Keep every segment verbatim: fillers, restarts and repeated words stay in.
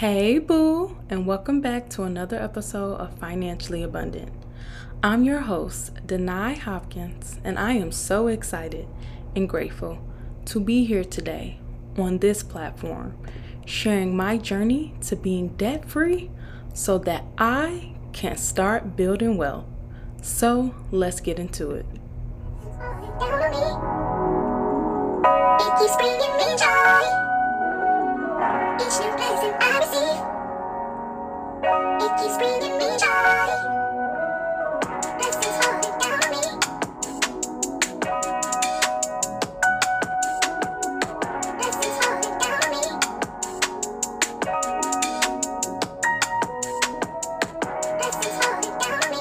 Hey boo, and welcome back to another episode of Financially Abundant. I'm your host, Denai Hopkins, and I am so excited and grateful to be here today on this platform, sharing my journey to being debt-free so that I can start building wealth. So let's get into it. It keeps bringing me joy. Each new blessing I receive, it keeps bringing me joy. Blessings falling down on me. Blessings falling down on me. Blessings falling down on me. Blessings falling down on me.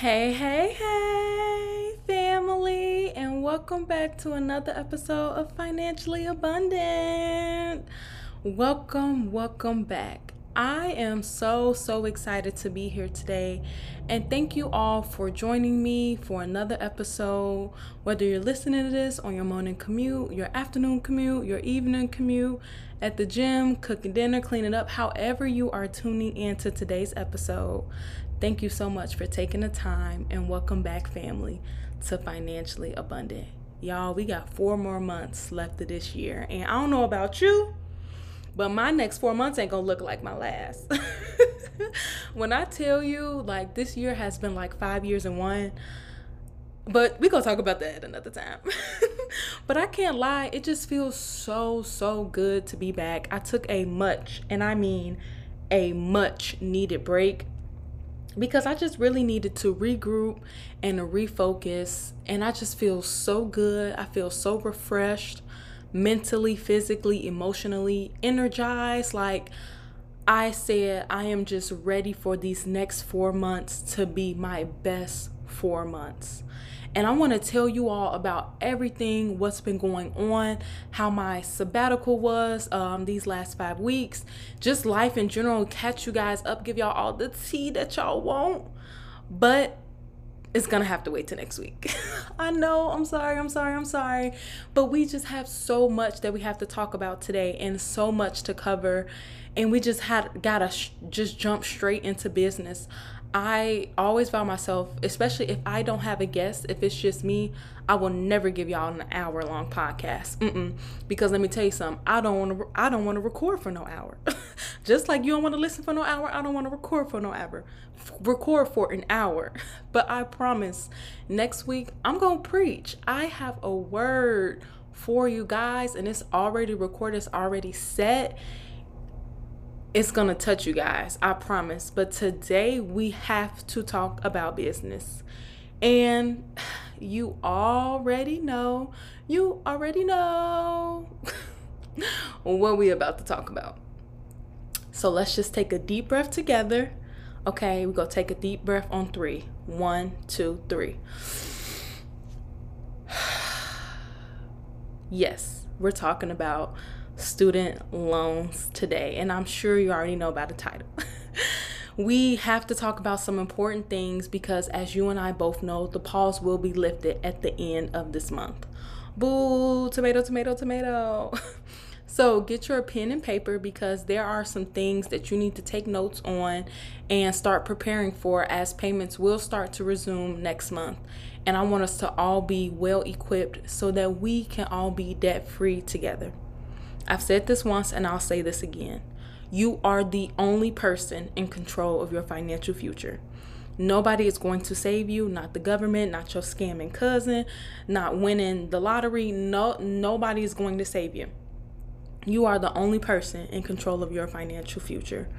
Hey, hey, hey, family, and welcome back to another episode of Financially Abundant. Welcome, welcome back. I am so, so excited to be here today, and thank you all for joining me for another episode. Whether you're listening to this on your morning commute, your afternoon commute, your evening commute, at the gym, cooking dinner, cleaning up, however you are tuning into today's episode, thank you so much for taking the time, and welcome back, family, to Financially Abundant. Y'all, we got four more months left of this year, and I don't know about you, but my next four months ain't gonna look like my last. When I tell you, like, this year has been like five years in one, but we gonna talk about that another time. But I can't lie, it just feels so, so good to be back. I took a much, and I mean a much needed break, because I just really needed to regroup and to refocus. And I just feel so good. I feel so refreshed, mentally, physically, emotionally, energized. Like I said, I am just ready for these next four months to be my best four months. And I want to tell you all about everything, what's been going on, how my sabbatical was um, these last five weeks, just life in general, catch you guys up, give y'all all the tea that y'all want, but it's going to have to wait till next week. I know, I'm sorry, I'm sorry, I'm sorry, but we just have so much that we have to talk about today and so much to cover, and we just had got to sh- just jump straight into business. I always found myself, especially if I don't have a guest, if it's just me, I will never give y'all an hour long podcast. Mm-mm. Because let me tell you something, I don't want to, I don't want to record for no hour. Just like you don't want to listen for no hour, I don't want to record for no hour. F- record for an hour. But I promise next week I'm going to preach. I have a word for you guys, and it's already recorded, it's already set. It's going to touch you guys, I promise. But today we have to talk about business. And you already know, you already know what we're about to talk about. So let's just take a deep breath together. Okay, we're going to take a deep breath on three. One, two, three. Yes, we're talking about student loans today, and I'm sure you already know about the title. We have to talk about some important things because, as you and I both know, the pause will be lifted at the end of this month. Boo, tomato, tomato, tomato. So get your pen and paper, because there are some things that you need to take notes on and start preparing for, as payments will start to resume next month. And I want us to all be well equipped so that we can all be debt free together. I've said this once, and I'll say this again. You are the only person in control of your financial future. Nobody is going to save you, not the government, not your scamming cousin, not winning the lottery. No, nobody is going to save you. You are the only person in control of your financial future.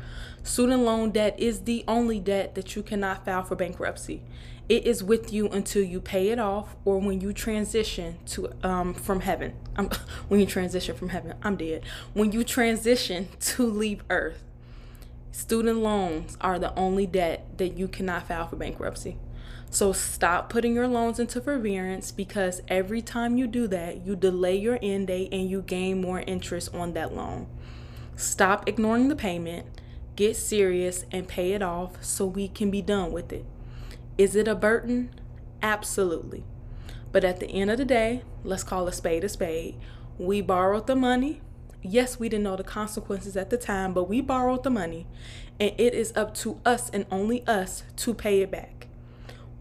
Student loan debt is the only debt that you cannot file for bankruptcy. It is with you until you pay it off, or when you transition to um from heaven. I'm, when you transition from heaven, I'm dead. When you transition to leave Earth, student loans are the only debt that you cannot file for bankruptcy. So stop putting your loans into forbearance, because every time you do that, you delay your end date and you gain more interest on that loan. Stop ignoring the payment. get serious and pay it off so we can be done with it. Is it a burden? Absolutely. But at the end of the day, let's call a spade a spade. We borrowed the money. Yes, we didn't know the consequences at the time, but we borrowed the money, and it is up to us and only us to pay it back.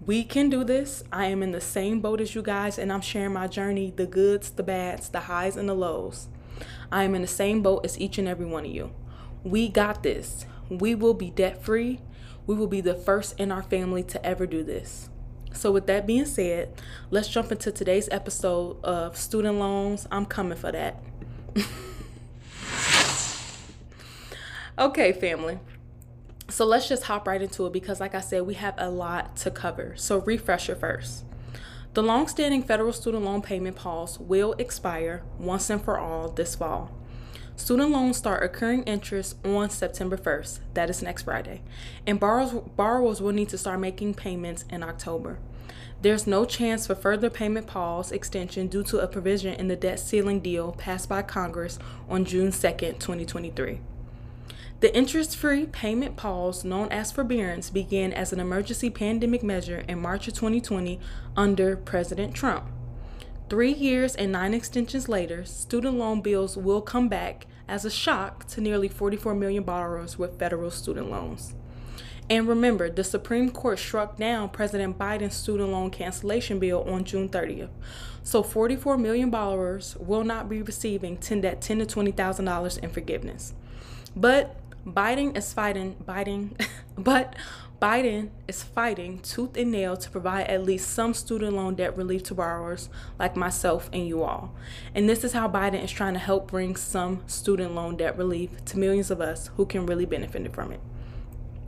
We can do this. I am in the same boat as you guys, and I'm sharing my journey, the goods, the bads, the highs, and the lows. I am in the same boat as each and every one of you. We got this. We will be debt-free. We will be the first in our family to ever do this. So with that being said, let's jump into today's episode of student loans. I'm coming for that. Okay, family. So let's just hop right into it because, like I said, we have a lot to cover. So refresher first. The long-standing federal student loan payment pause will expire once and for all this fall. Student loans start accruing interest on September first, that is next Friday, and borrowers, borrowers will need to start making payments in October. There's no chance for further payment pause extension due to a provision in the debt ceiling deal passed by Congress on June second, twenty twenty-three. The interest-free payment pause, known as forbearance, began as an emergency pandemic measure in March of twenty twenty under President Trump. Three years and nine extensions later, student loan bills will come back as a shock to nearly forty-four million borrowers with federal student loans. And remember, the Supreme Court struck down President Biden's student loan cancellation bill on June thirtieth. So forty-four million borrowers will not be receiving ten to twenty thousand dollars in forgiveness. But Biden is fighting, Biden, but Biden is fighting tooth and nail to provide at least some student loan debt relief to borrowers like myself and you all. And this is how Biden is trying to help bring some student loan debt relief to millions of us who can really benefit from it.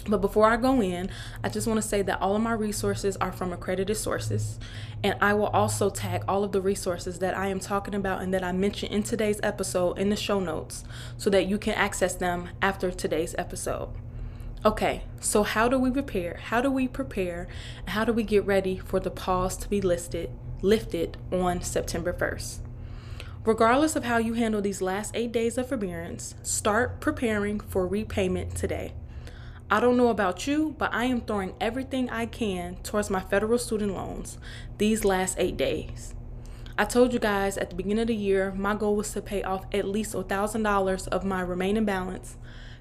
But before I go in, I just want to say that all of my resources are from accredited sources, and I will also tag all of the resources that I am talking about and that I mentioned in today's episode in the show notes so that you can access them after today's episode. Okay, so how do we prepare? How do we prepare? How do we get ready for the pause to be listed, lifted on September first? Regardless of how you handle these last eight days of forbearance, start preparing for repayment today. I don't know about you, but I am throwing everything I can towards my federal student loans these last eight days. I told you guys at the beginning of the year, my goal was to pay off at least one thousand dollars of my remaining balance,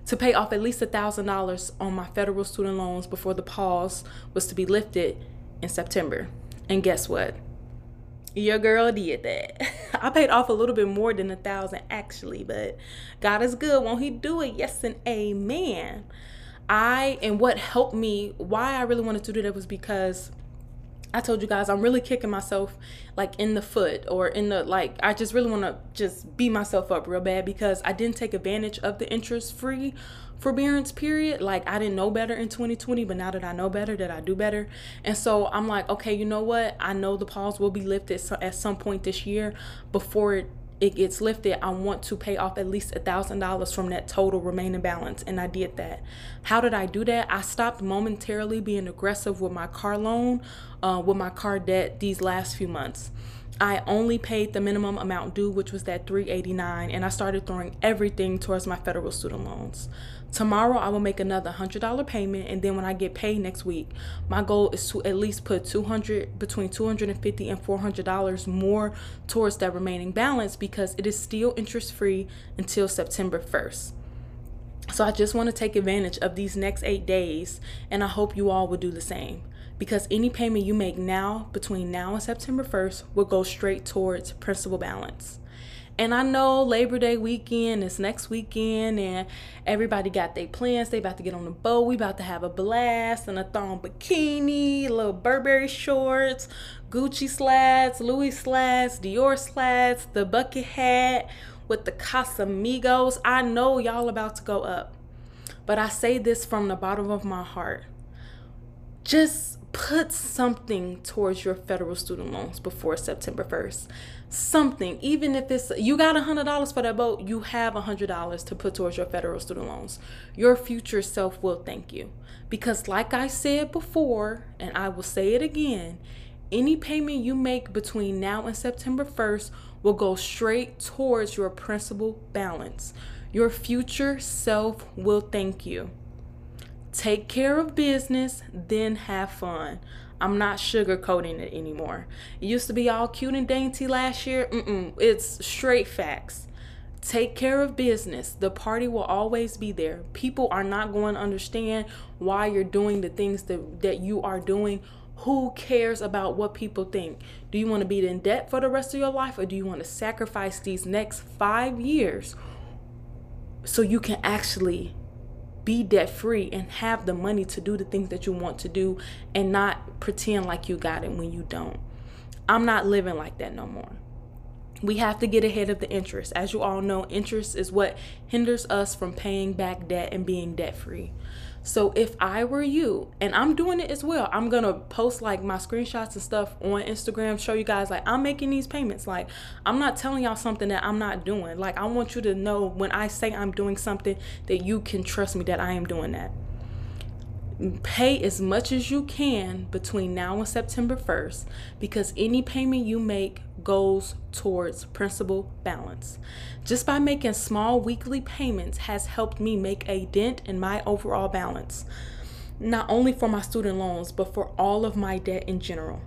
to pay off at least one thousand dollars on my federal student loans before the pause was to be lifted in September. And guess what? Your girl did that. I paid off a little bit more than one thousand dollars actually, but God is good. Won't he do it? Yes and amen. I, and what helped me, why I really wanted to do that was because I told you guys I'm really kicking myself like in the foot or in the, like, I just really want to just beat myself up real bad because I didn't take advantage of the interest-free forbearance period. Like, I didn't know better in twenty twenty, but now that I know better, that I do better. And so I'm like, okay, you know what? I know the pause will be lifted at some point this year. Before it it gets lifted, I want to pay off at least one thousand dollars from that total remaining balance, and I did that. How did I do that? I stopped momentarily being aggressive with my car loan, uh, with my car debt these last few months. I only paid the minimum amount due, which was that three hundred eighty-nine dollars, and I started throwing everything towards my federal student loans. Tomorrow, I will make another one hundred dollars payment, and then when I get paid next week, my goal is to at least put two hundred dollars, between two hundred fifty dollars and four hundred dollars more towards that remaining balance because it is still interest-free until September first. So I just want to take advantage of these next eight days, and I hope you all will do the same. Because any payment you make now, between now and September first, will go straight towards principal balance. And I know Labor Day weekend is next weekend, and everybody got their plans. They about to get on the boat. We about to have a blast and a thong bikini, little Burberry shorts, Gucci slats, Louis slats, Dior slats, the bucket hat with the Casamigos. I know y'all about to go up. But I say this from the bottom of my heart. Just put something towards your federal student loans before September first. Something, even if it's, you got one hundred dollars for that boat, you have one hundred dollars to put towards your federal student loans. Your future self will thank you. Because like I said before, and I will say it again, any payment you make between now and September first will go straight towards your principal balance. Your future self will thank you. Take care of business, then have fun. I'm not sugarcoating it anymore. It used to be all cute and dainty last year. Mm-mm, it's straight facts. Take care of business. The party will always be there. People are not going to understand why you're doing the things that, that you are doing. Who cares about what people think? Do you want to be in debt for the rest of your life, or do you want to sacrifice these next five years so you can actually be debt free and have the money to do the things that you want to do and not pretend like you got it when you don't? I'm not living like that no more. We have to get ahead of the interest. As you all know, interest is what hinders us from paying back debt and being debt free. So if I were you, and I'm doing it as well, I'm going to post like my screenshots and stuff on Instagram, show you guys like I'm making these payments. Like I'm not telling y'all something that I'm not doing. Like I want you to know when I say I'm doing something that you can trust me that I am doing that. Pay as much as you can between now and September first, because any payment you make goes towards principal balance. Just by making small weekly payments has helped me make a dent in my overall balance, not only for my student loans, but for all of my debt in general.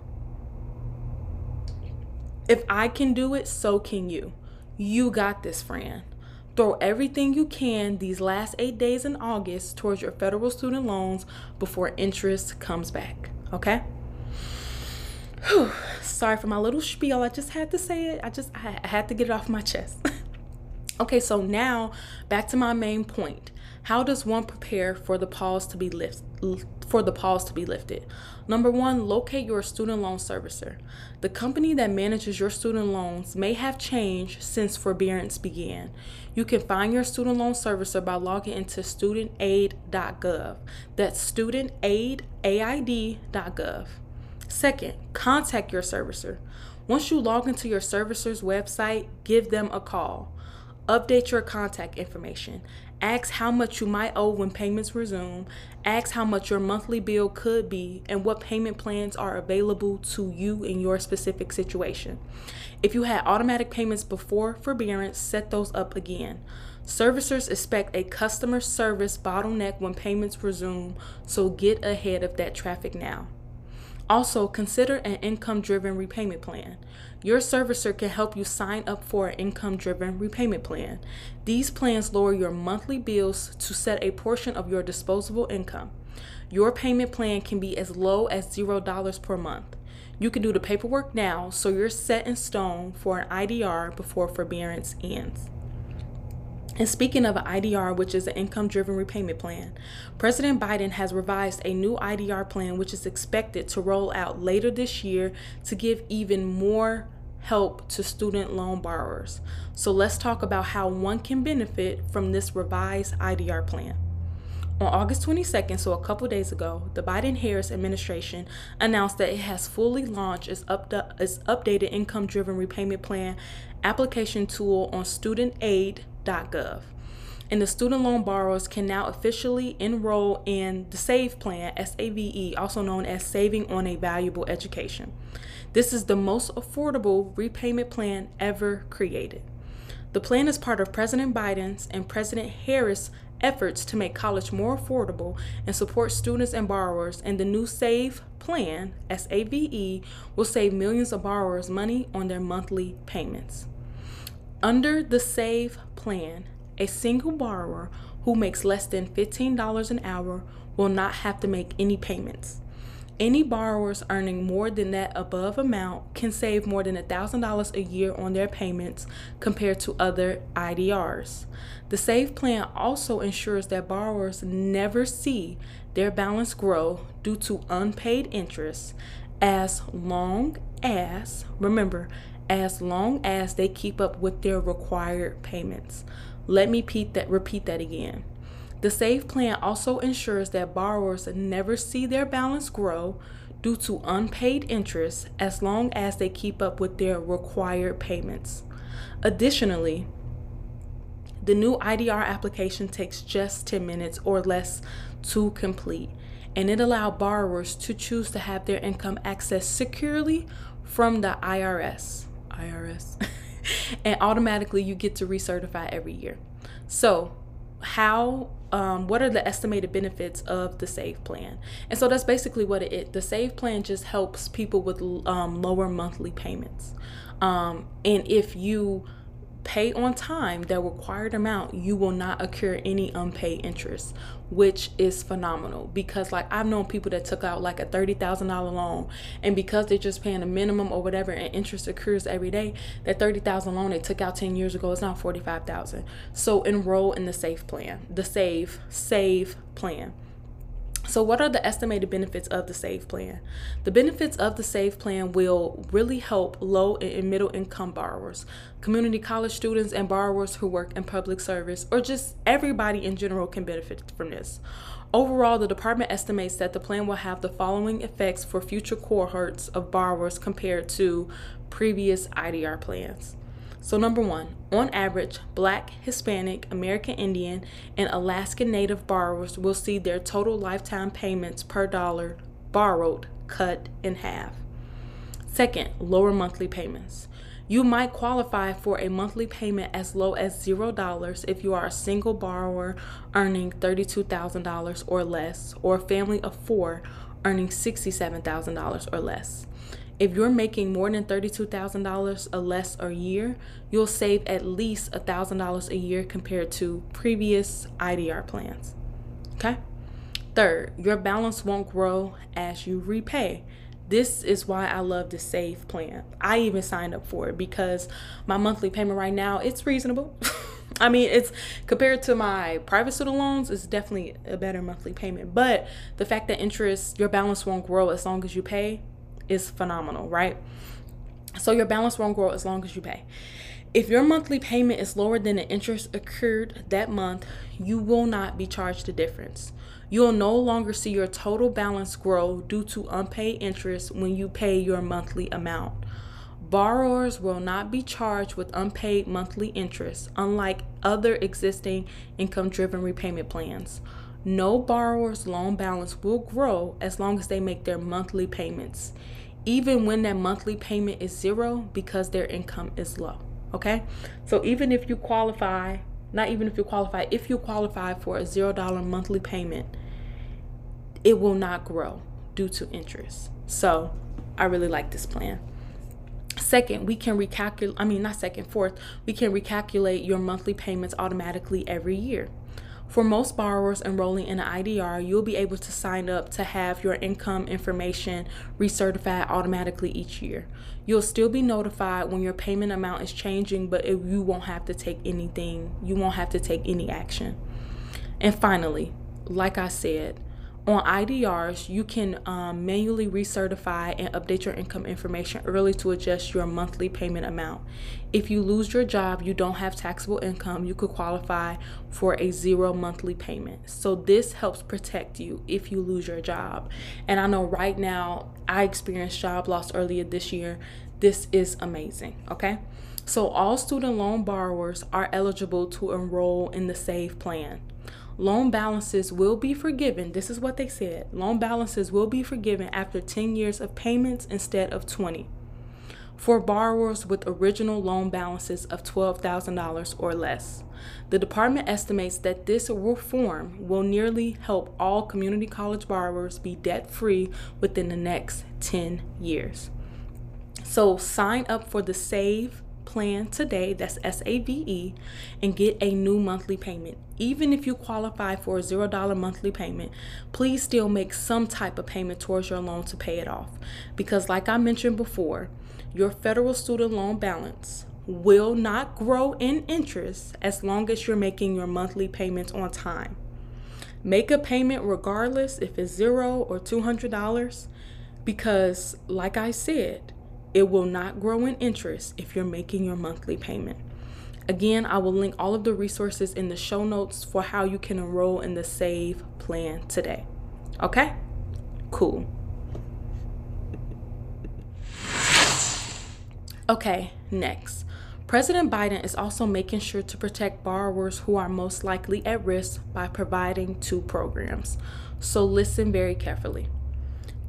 If I can do it, so can you. You got this, friend. Throw everything you can these last eight days in August towards your federal student loans before interest comes back, okay? Whew. Sorry for my little spiel. I just had to say it. I just I had to get it off my chest. Okay, so now back to my main point. How does one prepare for the pause to be lift, for the pause to be lifted? Number one, locate your student loan servicer. The company that manages your student loans may have changed since forbearance began. You can find your student loan servicer by logging into student aid dot gov. That's student aid dot gov. Second, contact your servicer. Once you log into your servicer's website, give them a call. Update your contact information. Ask how much you might owe when payments resume. Ask how much your monthly bill could be and what payment plans are available to you in your specific situation. If you had automatic payments before forbearance, set those up again. Servicers expect a customer service bottleneck when payments resume, so get ahead of that traffic now. Also, consider an income-driven repayment plan. Your servicer can help you sign up for an income-driven repayment plan. These plans lower your monthly bills to set a portion of your disposable income. Your payment plan can be as low as zero dollars per month. You can do the paperwork now so you're set in stone for an I D R before forbearance ends. And speaking of an I D R, which is an income-driven repayment plan, President Biden has revised a new I D R plan, which is expected to roll out later this year to give even more help to student loan borrowers. So let's talk about how one can benefit from this revised I D R plan. On August twenty-second, so a couple days ago, the Biden Harris administration announced that it has fully launched its, up- its updated income-driven repayment plan application tool on student aid dot gov, and the student loan borrowers can now officially enroll in the SAVE plan, S A V E, also known as Saving on a Valuable Education. This is the most affordable repayment plan ever created. The plan is part of President Biden's and President Harris' efforts to make college more affordable and support students and borrowers, and the new SAVE plan, S A V E, will save millions of borrowers money on their monthly payments. Under the SAVE plan, a single borrower who makes less than fifteen dollars an hour will not have to make any payments. Any borrowers earning more than that above amount can save more than one thousand dollars a year on their payments compared to other I D Rs. The SAVE plan also ensures that borrowers never see their balance grow due to unpaid interest as long as, remember, as long as they keep up with their required payments. Let me repeat that, repeat that again. The SAVE plan also ensures that borrowers never see their balance grow due to unpaid interest as long as they keep up with their required payments. Additionally, the new I D R application takes just ten minutes or less to complete, and it allows borrowers to choose to have their income accessed securely from the I R S. I R S and automatically you get to recertify every year. So how, um, what are the estimated benefits of the SAVE plan? And so that's basically what it is. The SAVE plan just helps people with um, lower monthly payments. Um, and if you pay on time that required amount, you will not accrue any unpaid interest, which is phenomenal, because like I've known people that took out like a thirty thousand dollars loan, and because they're just paying a minimum or whatever and interest accrues every day, that thirty thousand dollars loan they took out ten years ago is now forty-five thousand dollars. So enroll in the SAVE plan, the SAVE, SAVE plan. So what are the estimated benefits of the SAVE plan? The benefits of the SAVE plan will really help low and middle income borrowers, community college students, and borrowers who work in public service, or just everybody in general can benefit from this. Overall, the department estimates that the plan will have the following effects for future cohorts of borrowers compared to previous I D R plans. So number one, on average, Black, Hispanic, American Indian, and Alaskan Native borrowers will see their total lifetime payments per dollar borrowed cut in half. Second, lower monthly payments. You might qualify for a monthly payment as low as zero dollars if you are a single borrower earning thirty-two thousand dollars or less, or a family of four earning sixty-seven thousand dollars or less. If you're making more than thirty-two thousand dollars or less a year, you'll save at least one thousand dollars a year compared to previous I D R plans. Okay? Third, your balance won't grow as you repay. This is why I love the SAVE plan. I even signed up for it because my monthly payment right now, it's reasonable. I mean, it's compared to my private student loans, it's definitely a better monthly payment. But the fact that interest, your balance won't grow as long as you pay, is phenomenal, right? So your balance won't grow as long as you pay. If your monthly payment is lower than the interest accrued that month, you will not be charged the difference. You'll no longer see your total balance grow due to unpaid interest when you pay your monthly amount. Borrowers will not be charged with unpaid monthly interest, unlike other existing income-driven repayment plans. No borrower's loan balance will grow as long as they make their monthly payments, even when that monthly payment is zero, because their income is low. Okay? So even if you qualify, not even if you qualify, if you qualify for a zero dollar monthly payment, it will not grow due to interest. So I really like this plan. Second, we can recalculate, I mean, not second, fourth, we can recalculate your monthly payments automatically every year. For most borrowers enrolling in an I D R, you'll be able to sign up to have your income information recertified automatically each year. You'll still be notified when your payment amount is changing, but it, you won't have to take anything. You won't have to take any action. And finally, like I said, on I D Rs, you can um, manually recertify and update your income information early to adjust your monthly payment amount. If you lose your job, you don't have taxable income, you could qualify for a zero monthly payment. So this helps protect you if you lose your job. And I know right now, I experienced job loss earlier this year. This is amazing, okay? So all student loan borrowers are eligible to enroll in the SAVE plan. Loan balances will be forgiven. This is what they said. Loan balances will be forgiven after ten years of payments instead of twenty. For borrowers with original loan balances of twelve thousand dollars or less, the department estimates that this reform will nearly help all community college borrowers be debt-free within the next ten years. So sign up for the SAVE plan today, that's S A V E, and get a new monthly payment. Even if you qualify for a zero dollar monthly payment, please still make some type of payment towards your loan to pay it off, because like I mentioned before, your federal student loan balance will not grow in interest as long as you're making your monthly payments on time. Make a payment regardless if it's zero or two hundred dollars, because like I said, it will not grow in interest if you're making your monthly payment. Again, I will link all of the resources in the show notes for how you can enroll in the SAVE plan today. Okay? Cool. Okay, next. President Biden is also making sure to protect borrowers who are most likely at risk by providing two programs. So listen very carefully.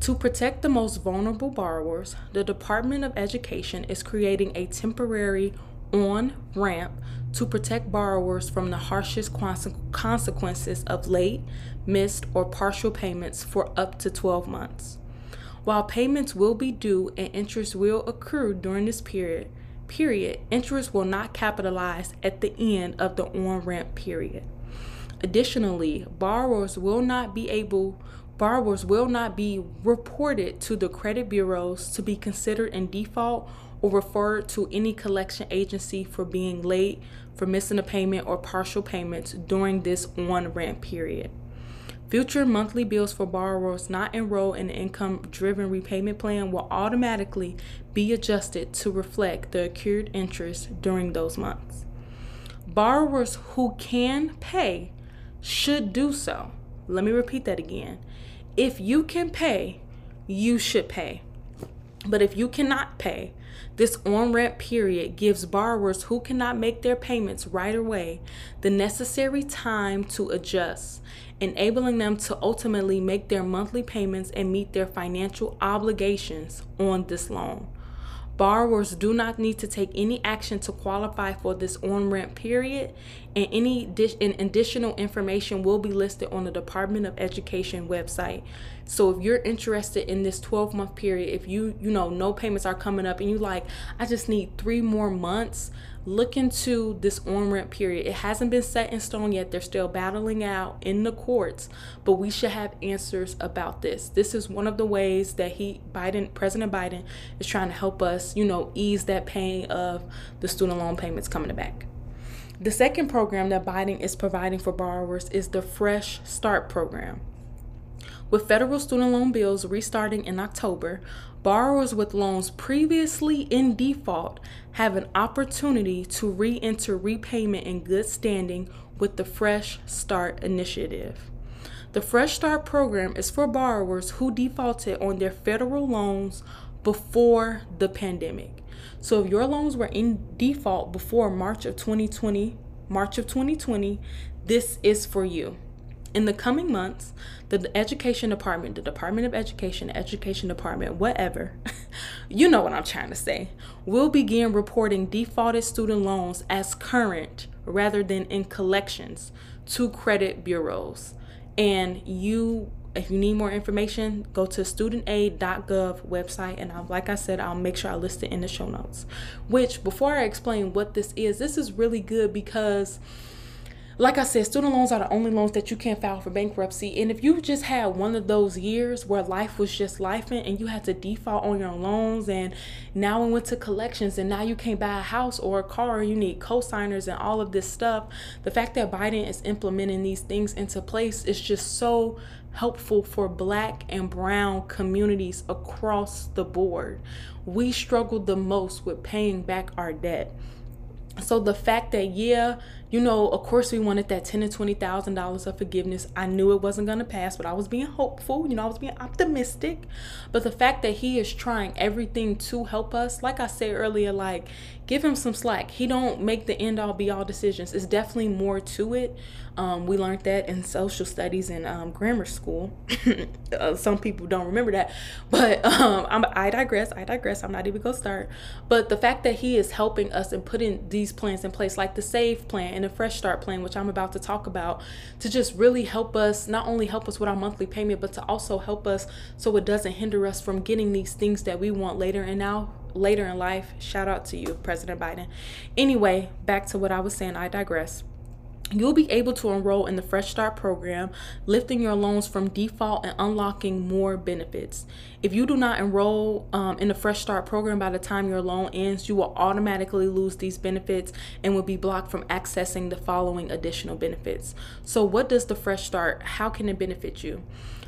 To protect the most vulnerable borrowers, the Department of Education is creating a temporary on-ramp to protect borrowers from the harshest consequences of late, missed, or partial payments for up to twelve months. While payments will be due and interest will accrue during this period, period, interest will not capitalize at the end of the on-ramp period. Additionally, borrowers will not be able borrowers will not be reported to the credit bureaus to be considered in default or referred to any collection agency for being late, for missing a payment, or partial payments during this on-ramp period. Future monthly bills for borrowers not enrolled in the income-driven repayment plan will automatically be adjusted to reflect the accrued interest during those months. Borrowers who can pay should do so. Let me repeat that again. If you can pay, you should pay. But if you cannot pay, this on-ramp period gives borrowers who cannot make their payments right away the necessary time to adjust, enabling them to ultimately make their monthly payments and meet their financial obligations on this loan. Borrowers do not need to take any action to qualify for this on-ramp period, and any di- and additional information will be listed on the Department of Education website. So if you're interested in this twelve-month period, if you, you know, no payments are coming up and you like, I just need three more months, look into this on-ramp period. It hasn't been set in stone yet. They're still battling out in the courts, but we should have answers about this. This is one of the ways that he, Biden, President Biden, is trying to help us, you know, ease that pain of the student loan payments coming back. The second program that Biden is providing for borrowers is the Fresh Start program. With federal student loan bills restarting in October, borrowers with loans previously in default have an opportunity to re-enter repayment in good standing with the Fresh Start initiative. The Fresh Start program is for borrowers who defaulted on their federal loans before the pandemic. So if your loans were in default before March of twenty twenty, March of twenty twenty, this is for you. In the coming months, the Education Department, the Department of Education, Education Department, whatever, you know what I'm trying to say, will begin reporting defaulted student loans as current rather than in collections to credit bureaus. And you If you need more information, go to student aid dot gov website, and I'll, like I said, I'll make sure I list it in the show notes. Which, before I explain what this is, this is really good because, like I said, student loans are the only loans that you can't file for bankruptcy. And if you just had one of those years where life was just lifing and you had to default on your loans, and now it went to collections, and now you can't buy a house or a car, you need co-signers and all of this stuff, the fact that Biden is implementing these things into place is just so helpful for Black and Brown communities across the board. We struggled the most with paying back our debt. So the fact that, yeah, you know, of course we wanted that ten thousand dollars and twenty thousand dollars of forgiveness. I knew it wasn't going to pass, but I was being hopeful. You know, I was being optimistic. But the fact that he is trying everything to help us, like I said earlier, like, give him some slack. He don't make the end all be all decisions. It's definitely more to it. Um, we learned that in social studies and um, grammar school. uh, some people don't remember that, but um, I'm, I digress. I digress. I'm not even gonna start. But the fact that he is helping us and putting these plans in place, like the SAVE plan and the Fresh Start plan, which I'm about to talk about, to just really help us, not only help us with our monthly payment, but to also help us so it doesn't hinder us from getting these things that we want later in our later in life. Shout out to you, President Biden. Anyway, back to what I was saying, I digress. You'll be able to enroll in the Fresh Start program, lifting your loans from default and unlocking more benefits. If you do not enroll um, in the Fresh Start program by the time your loan ends, you will automatically lose these benefits and will be blocked from accessing the following additional benefits. So what does the Fresh Start, how can it benefit you?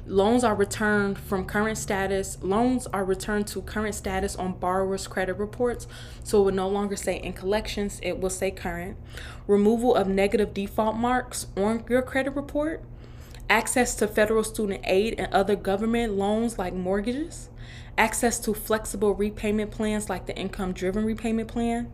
Loans are returned from current status. Loans are returned to current status on borrowers' credit reports, so it will no longer say in collections, it will say current. Removal of negative default marks on your credit report. Access to federal student aid and other government loans like mortgages. access to flexible repayment plans like the income-driven repayment plan,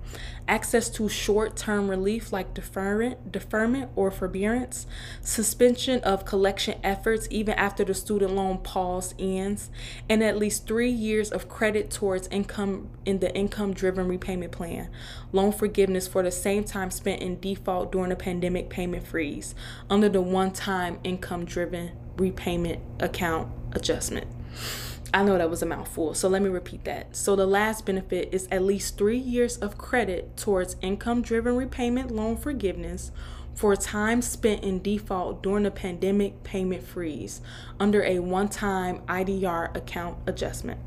access to short-term relief like deferment, deferment or forbearance, suspension of collection efforts even after the student loan pause ends, and at least three years of credit towards income in the income-driven repayment plan, loan forgiveness for the same time spent in default during the pandemic payment freeze under the one-time income-driven repayment account adjustment. I know that was a mouthful, so let me repeat that. So the last benefit is at least three years of credit towards income-driven repayment loan forgiveness for time spent in default during the pandemic payment freeze under a one-time I D R account adjustment.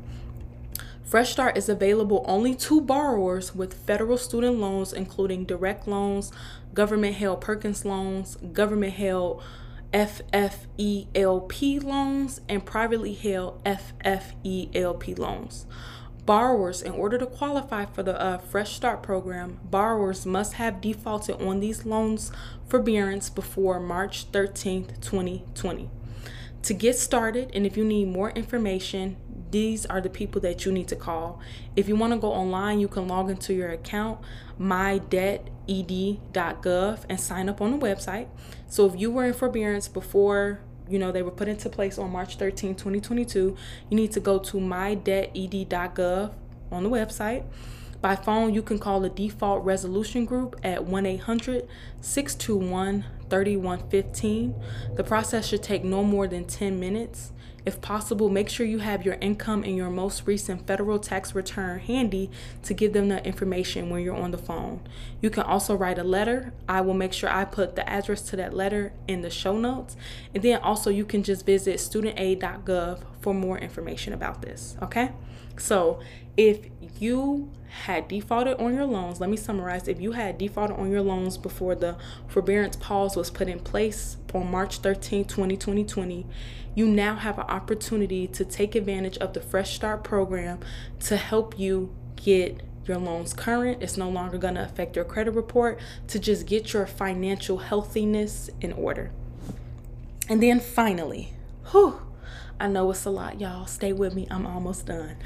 Fresh Start is available only to borrowers with federal student loans, including direct loans, government-held Perkins loans, government-held F F E L P loans, and privately held F F E L P loans. Borrowers, in order to qualify for the uh, Fresh Start program, borrowers must have defaulted on these loans forbearance before March thirteenth, twenty twenty. To get started, and if you need more information, these are the people that you need to call. If you want to go online, you can log into your account, my debt dot e d dot gov, and sign up on the website. So if you were in forbearance before, you know, they were put into place on March thirteenth, twenty twenty-two, you need to go to my debt dot e d dot gov on the website. By phone, you can call the Default Resolution Group at one eight hundred, six two one, three one one five. The process should take no more than ten minutes. If possible, make sure you have your income and your most recent federal tax return handy to give them the information when you're on the phone. You can also write a letter. I will make sure I put the address to that letter in the show notes. And then also you can just visit student aid dot gov for more information about this, okay? So if you had defaulted on your loans, let me summarize. If you had defaulted on your loans before the forbearance pause was put in place on March thirteenth, twenty twenty, you now have an opportunity to take advantage of the Fresh Start program to help you get your loans current. It's no longer going to affect your credit report, to just get your financial healthiness in order. And then finally, whew, I know it's a lot, y'all. Stay with me. I'm almost done.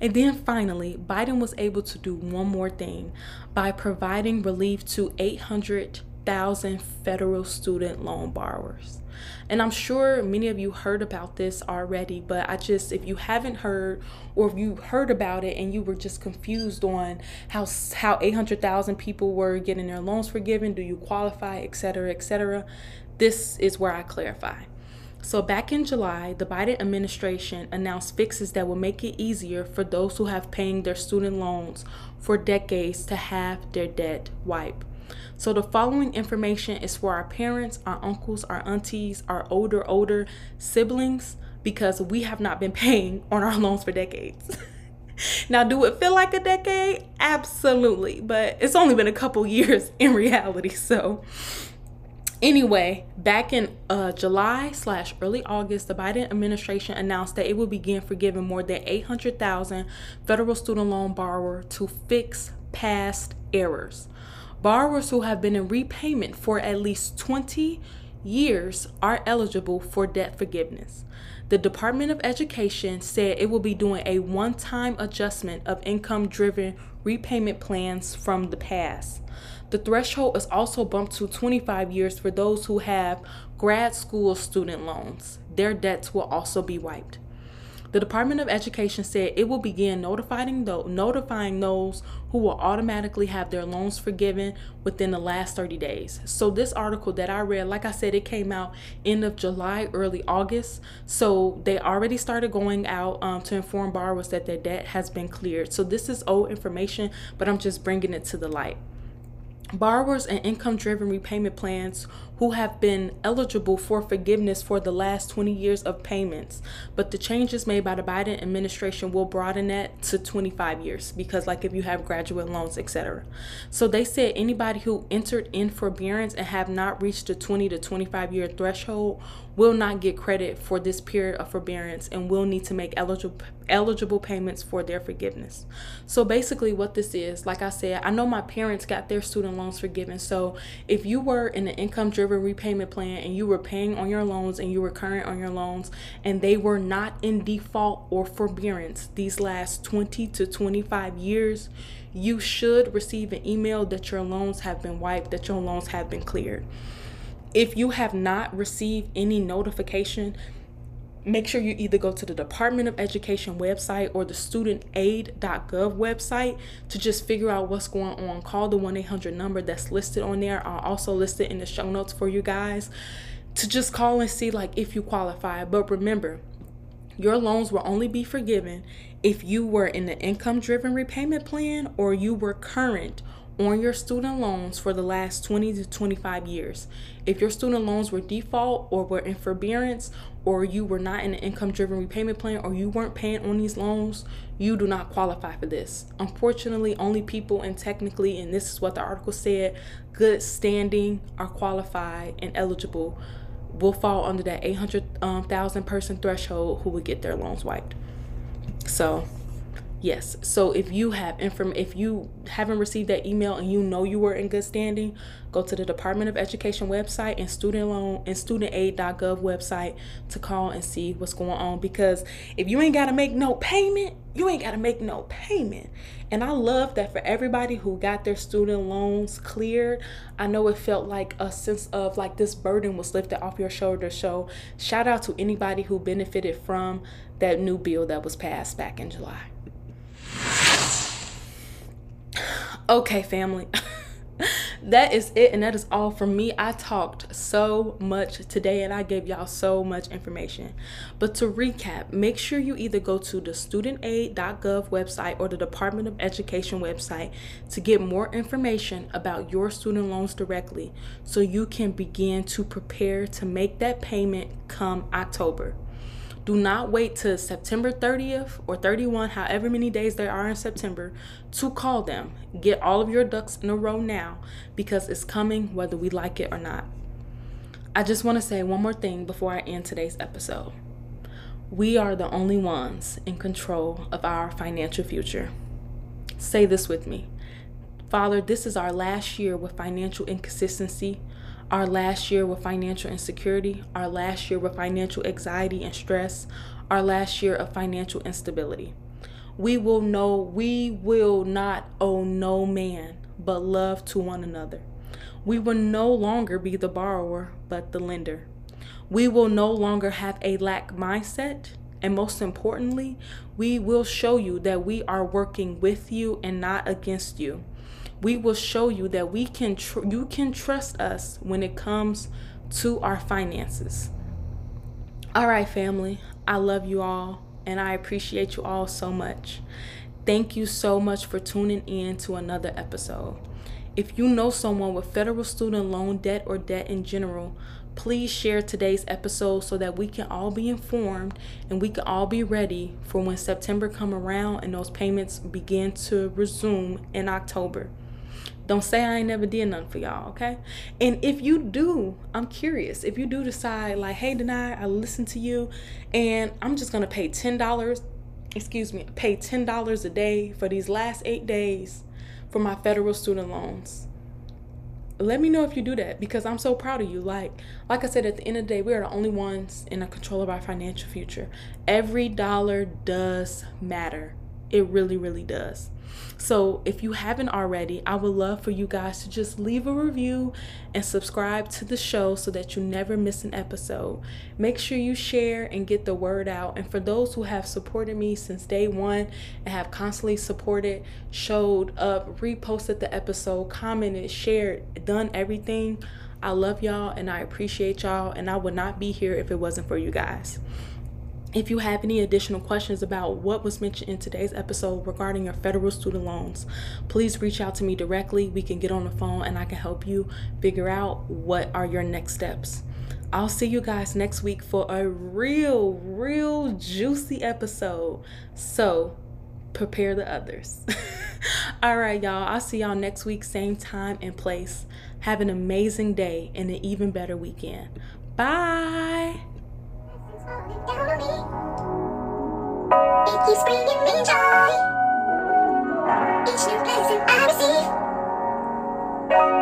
And then finally, Biden was able to do one more thing by providing relief to eight hundred thousand federal student loan borrowers. And I'm sure many of you heard about this already, but I just, if you haven't heard, or if you heard about it and you were just confused on how how eight hundred thousand people were getting their loans forgiven, do you qualify, et cetera, et cetera, this is where I clarify. So back in July, the Biden administration announced fixes that will make it easier for those who have paying their student loans for decades to have their debt wiped. So the following information is for our parents, our uncles, our aunties, our older, older siblings, because we have not been paying on our loans for decades. Now, do it feel like a decade? Absolutely. But it's only been a couple years in reality. So anyway, back in uh, July slash early August, the Biden administration announced that it will begin forgiving more than eight hundred thousand federal student loan borrowers to fix past errors. Borrowers who have been in repayment for at least twenty years are eligible for debt forgiveness. The Department of Education said it will be doing a one-time adjustment of income-driven repayment plans from the past. The threshold is also bumped to twenty-five years for those who have grad school student loans. Their debts will also be wiped. The Department of Education said it will begin notifying notifying those who will automatically have their loans forgiven within the last thirty days. So this article that I read, like I said, it came out end of July, early August. So they already started going out um, to inform borrowers that their debt has been cleared. So this is old information, but I'm just bringing it to the light. Borrowers and income-driven repayment plans who have been eligible for forgiveness for the last twenty years of payments, but the changes made by the Biden administration will broaden that to twenty-five years, because like if you have graduate loans, et cetera. So they said anybody who entered in forbearance and have not reached the twenty to twenty-five year threshold will not get credit for this period of forbearance and will need to make eligible eligible payments for their forgiveness. So basically what this is, like I said, I know my parents got their student loans forgiven. So if you were in an income-driven debt-driven repayment plan and you were paying on your loans and you were current on your loans and they were not in default or forbearance these last twenty to twenty-five years, you should receive an email that your loans have been wiped, that your loans have been cleared. If you have not received any notification, make sure you either go to the Department of Education website or the student aid dot gov website to just figure out what's going on. Call the one eight hundred number that's listed on there. I'll also list it in the show notes for you guys to just call and see like if you qualify. But remember, your loans will only be forgiven if you were in the income-driven repayment plan or you were current on your student loans for the last twenty to twenty-five years. If your student loans were default or were in forbearance, or you were not in an income-driven repayment plan, or you weren't paying on these loans, you do not qualify for this. Unfortunately, only people and technically, and this is what the article said, good standing are qualified and eligible, will fall under that eight hundred thousand person threshold who would get their loans wiped. So yes. So if you have inform- if you haven't received that email and you know you were in good standing, go to the Department of Education website and student loan and student aid dot gov website to call and see what's going on. Because if you ain't got to make no payment, you ain't got to make no payment. And I love that for everybody who got their student loans cleared. I know it felt like a sense of like this burden was lifted off your shoulders. So shout out to anybody who benefited from that new bill that was passed back in July. Okay, family, that is it, and that is all from me. I talked so much today, and I gave y'all so much information. But to recap, make sure you either go to the student aid dot gov website or the Department of Education website to get more information about your student loans directly so you can begin to prepare to make that payment come October. Do not wait till September thirtieth or thirty-first, however many days there are in September, to call them. Get all of your ducks in a row now because it's coming whether we like it or not. I just want to say one more thing before I end today's episode. We are the only ones in control of our financial future. Say this with me. Father, this is our last year with financial inconsistency, our last year with financial insecurity, our last year with financial anxiety and stress, our last year of financial instability. We will know we will not owe no man, but love to one another. We will no longer be the borrower, but the lender. We will no longer have a lack mindset. And most importantly, we will show you that we are working with you and not against you. We will show you that we can tr- you can trust us when it comes to our finances. All right, family, I love you all, and I appreciate you all so much. Thank you so much for tuning in to another episode. If you know someone with federal student loan debt or debt in general, please share today's episode so that we can all be informed and we can all be ready for when September come around and those payments begin to resume in October. Don't say I ain't never did nothing for y'all, okay? And if you do, I'm curious. If you do decide, like, hey, Denai, I listened to you, and I'm just going to pay ten dollars, excuse me, pay ten dollars a day for these last eight days for my federal student loans. Let me know if you do that because I'm so proud of you. Like, like I said, at the end of the day, we are the only ones in control of our financial future. Every dollar does matter. It really, really does. So if you haven't already, I would love for you guys to just leave a review and subscribe to the show so that you never miss an episode. Make sure you share and get the word out. And for those who have supported me since day one and have constantly supported, showed up, reposted the episode, commented, shared, done everything, I love y'all and I appreciate y'all. And I would not be here if it wasn't for you guys. If you have any additional questions about what was mentioned in today's episode regarding your federal student loans, please reach out to me directly. We can get on the phone and I can help you figure out what are your next steps. I'll see you guys next week for a real, real juicy episode. So prepare the others. All right, y'all. I'll see y'all next week, same time and place. Have an amazing day and an even better weekend. Bye. Down on me. It keeps bringing me joy. Each new blessing I receive.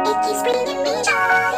It keeps bringing me joy.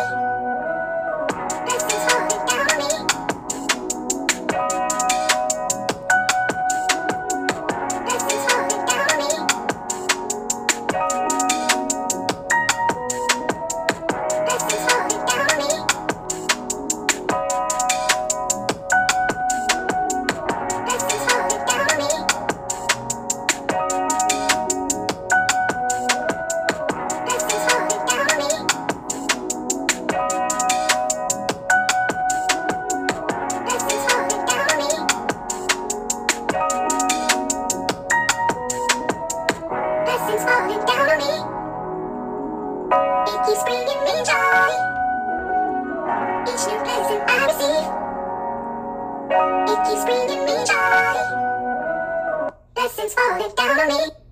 blessings falling down on me. It keeps bringing me joy. Each new blessing I receive, it keeps bringing me joy. Blessings falling down on me.